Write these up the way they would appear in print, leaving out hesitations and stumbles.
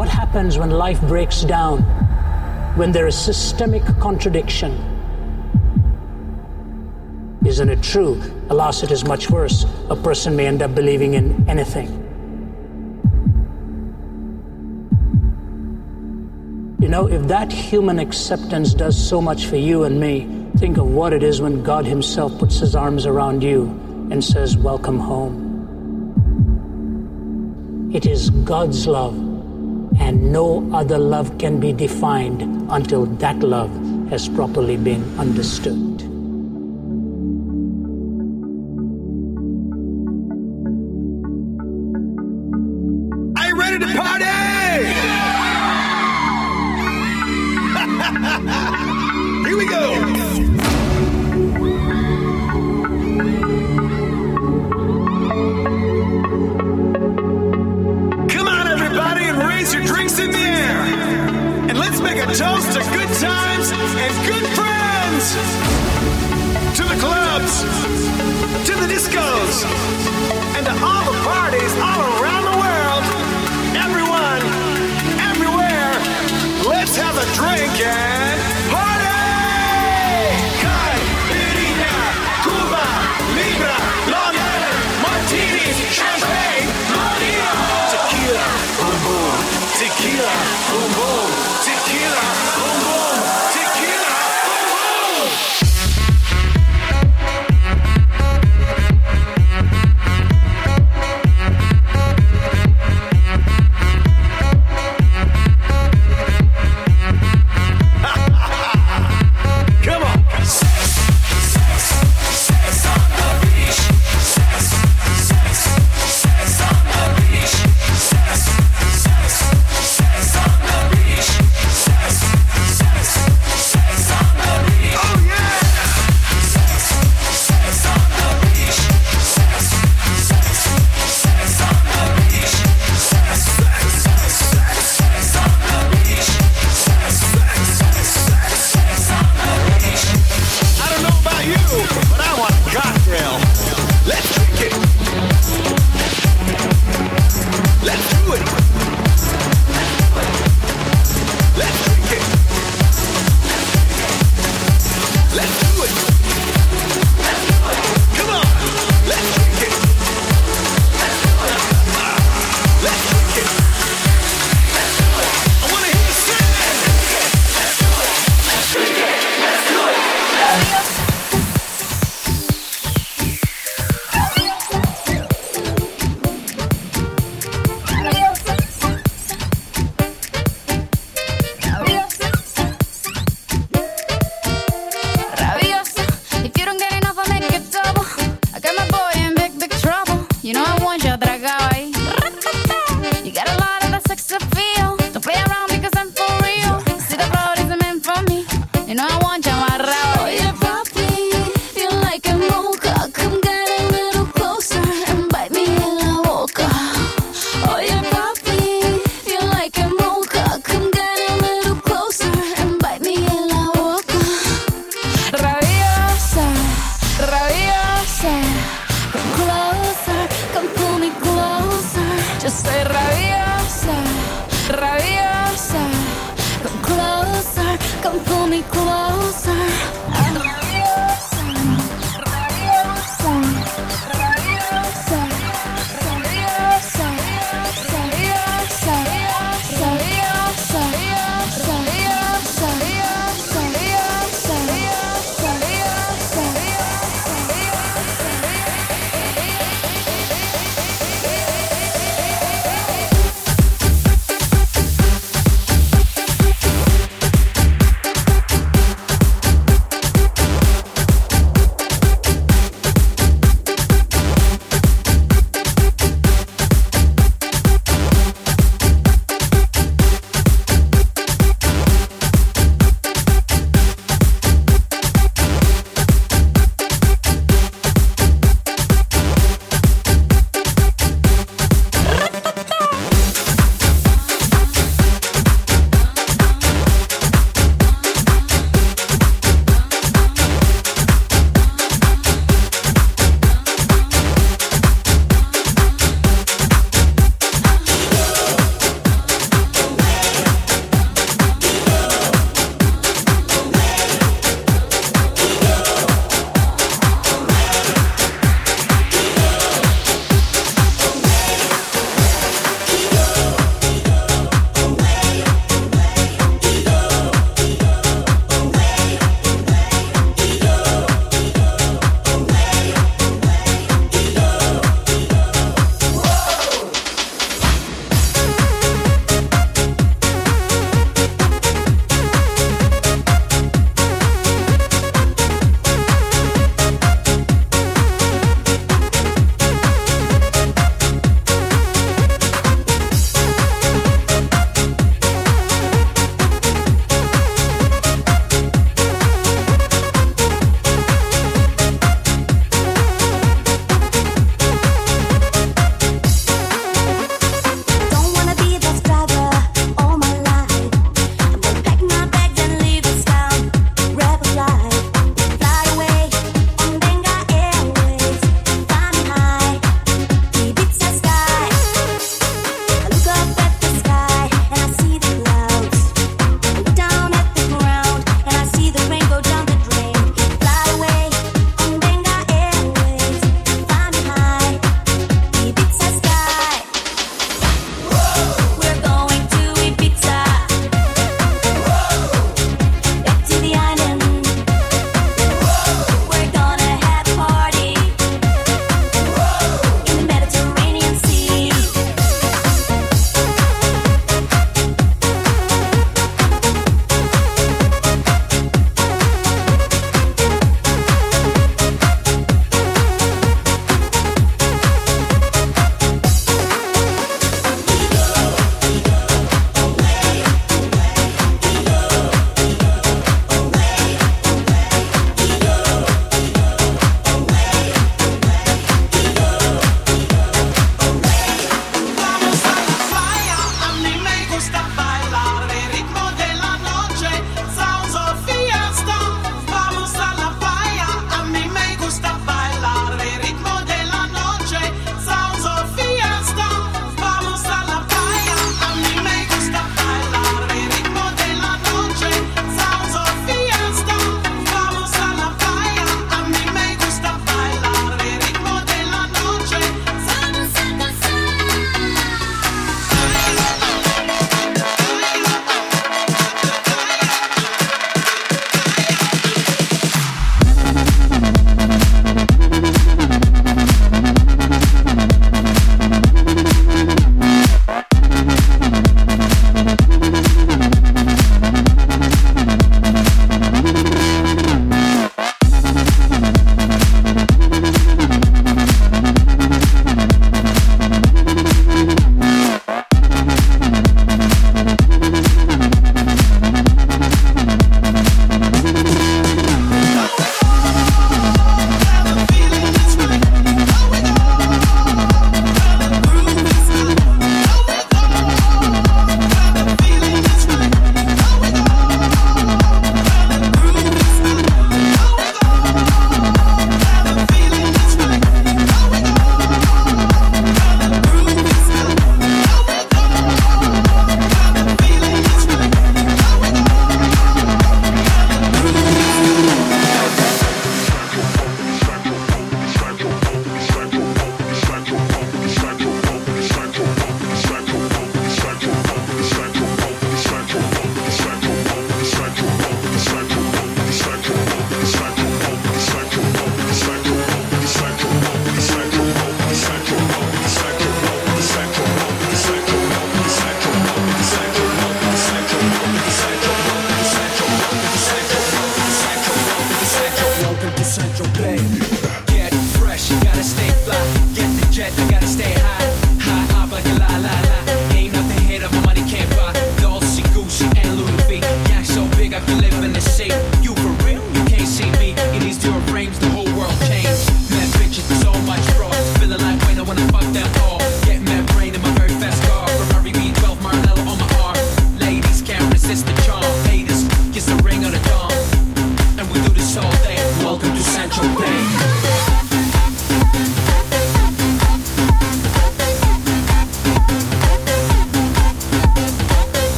What happens when life breaks down, when there is systemic contradiction? Isn't it true? Alas, it is much worse. A person may end up believing in anything. You know, if that human acceptance does so much for you and me, think of what it is when God Himself puts His arms around you and says, "Welcome home." It is God's love, and no other love can be defined until that love has properly been understood.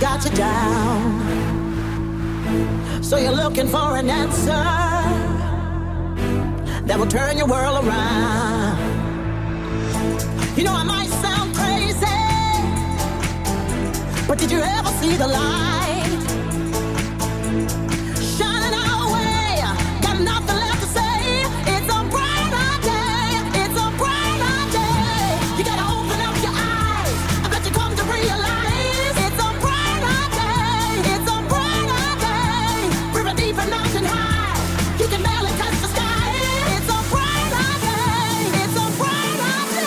has got you down. So you're looking for an answer that will turn your world around. You know I might sound crazy, but did you ever see the light shining our way? Got nothing left to say. It's a brighter day. It's a brighter day. You gotta open up your eyes. I bet you come to realize it's a brighter day. It's a brighter day. River deep and mountain high. You can barely touch the sky. It's a brighter day. It's a brighter day.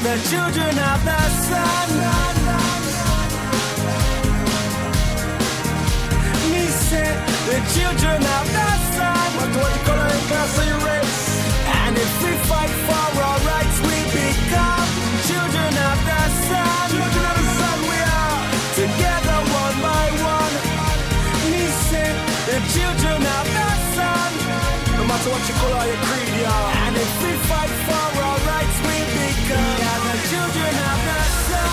are the children of the sun. Me say the children of the sun. But what color and class are you race? And if we fight for our rights, we become children of the sun. Children of the sun we are, together one by one. Me say the children of the sun. No matter what your color or your creed, yeah. And if we fight for our rights, we become the children of the sun.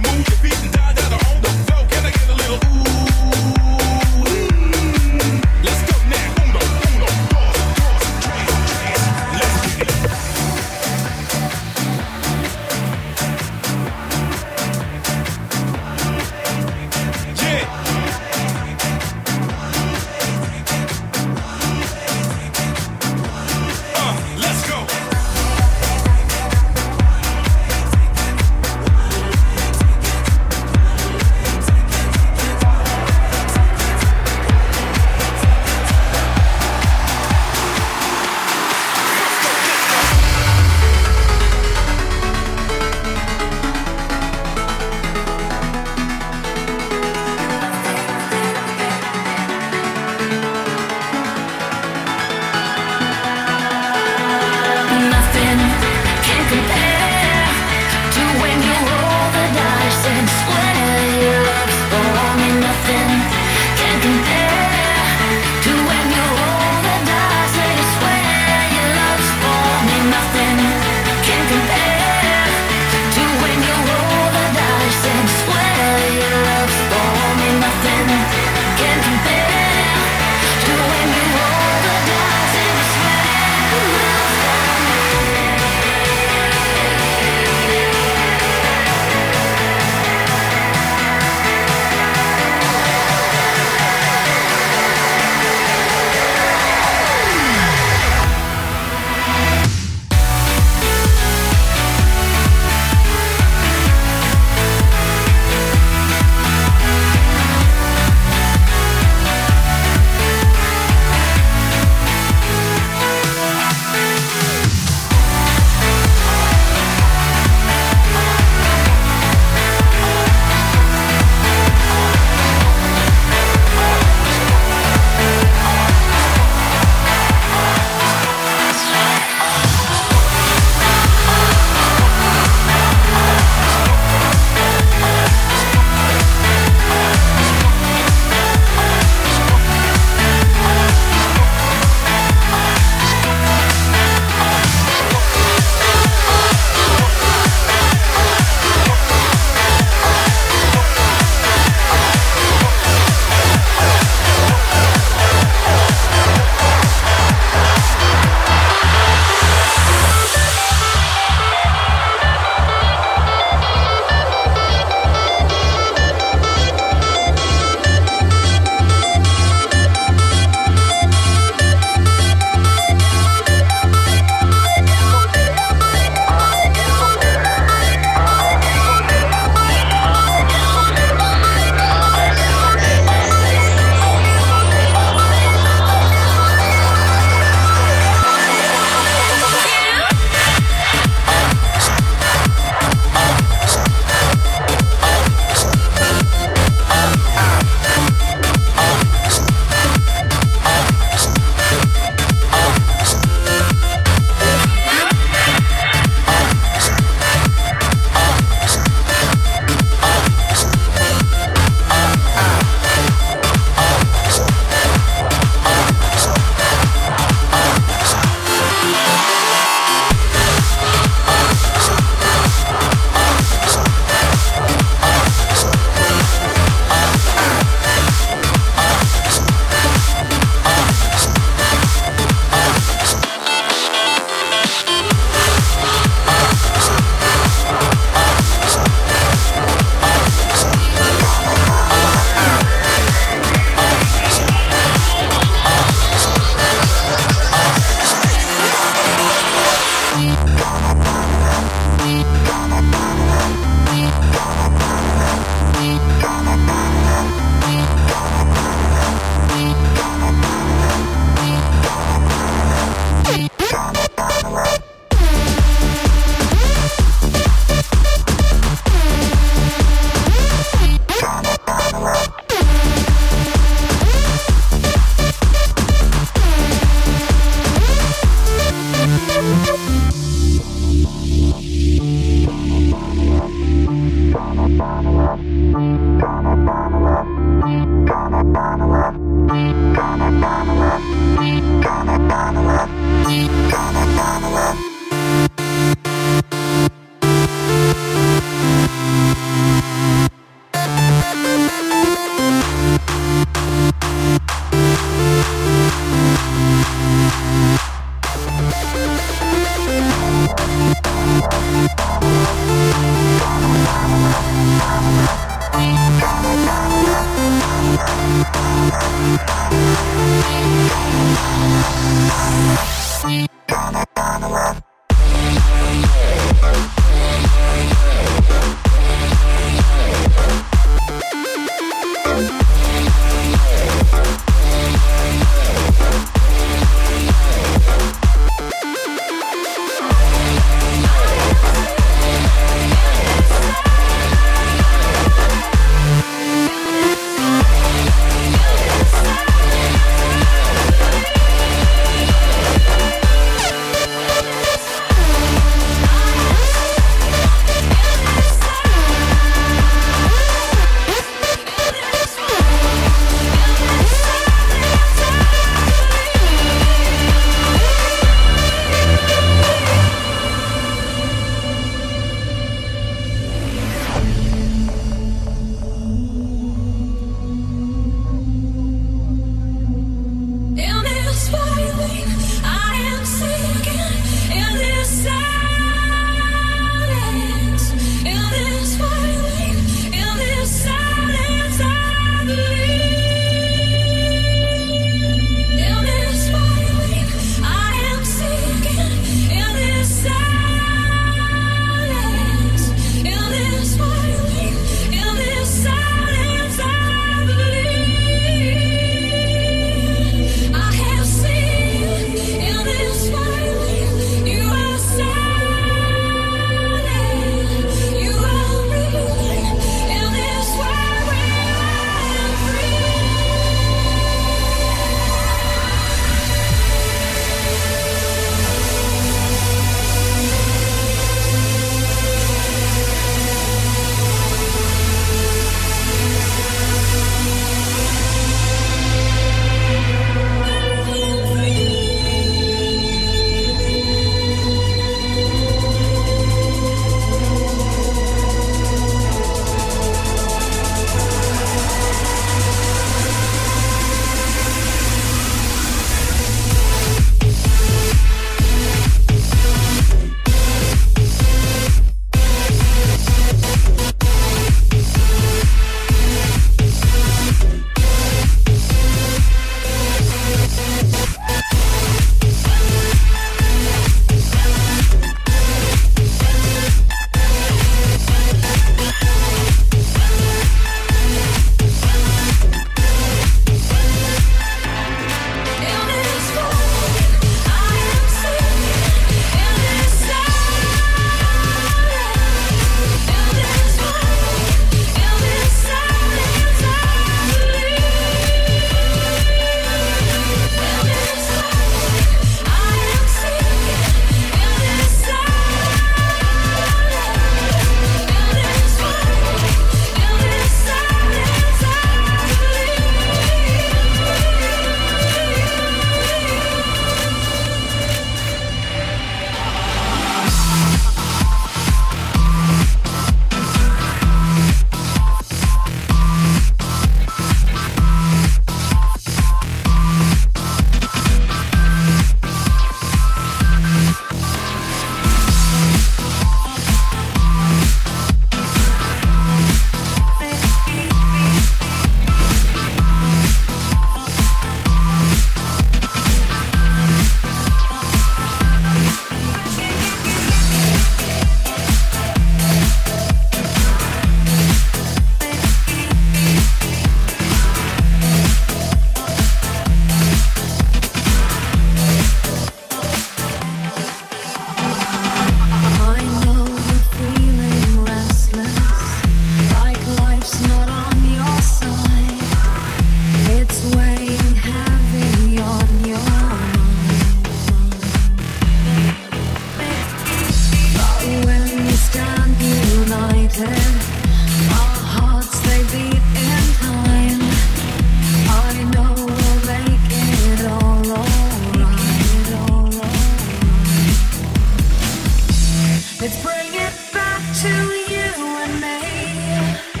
you and me.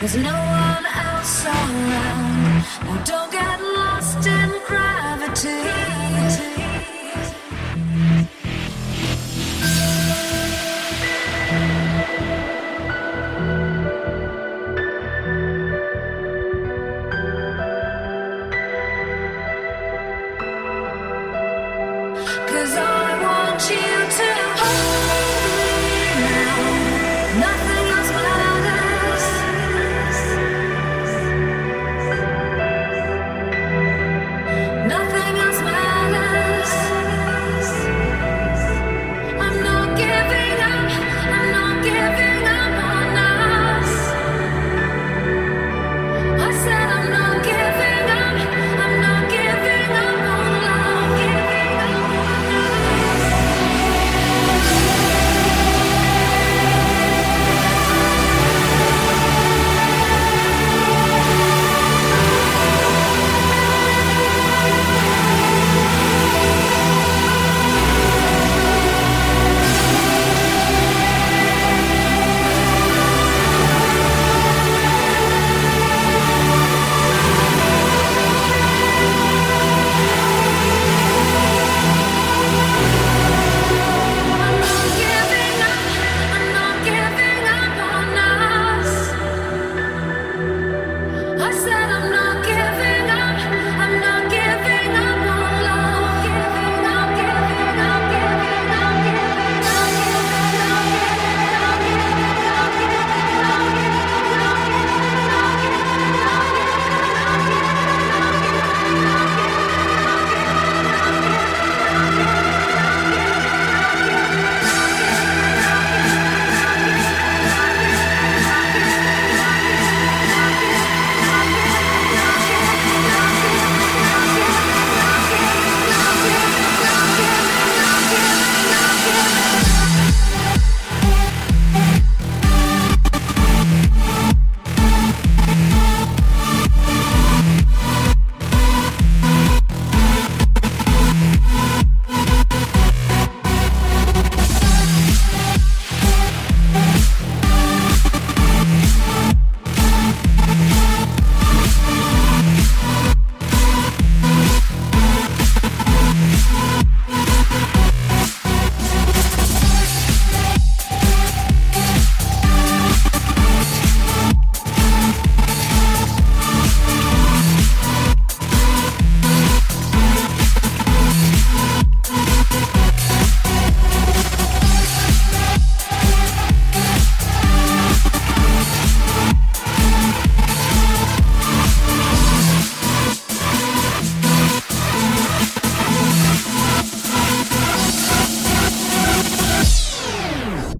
There's no one else around. Oh, don't get lost in gravity.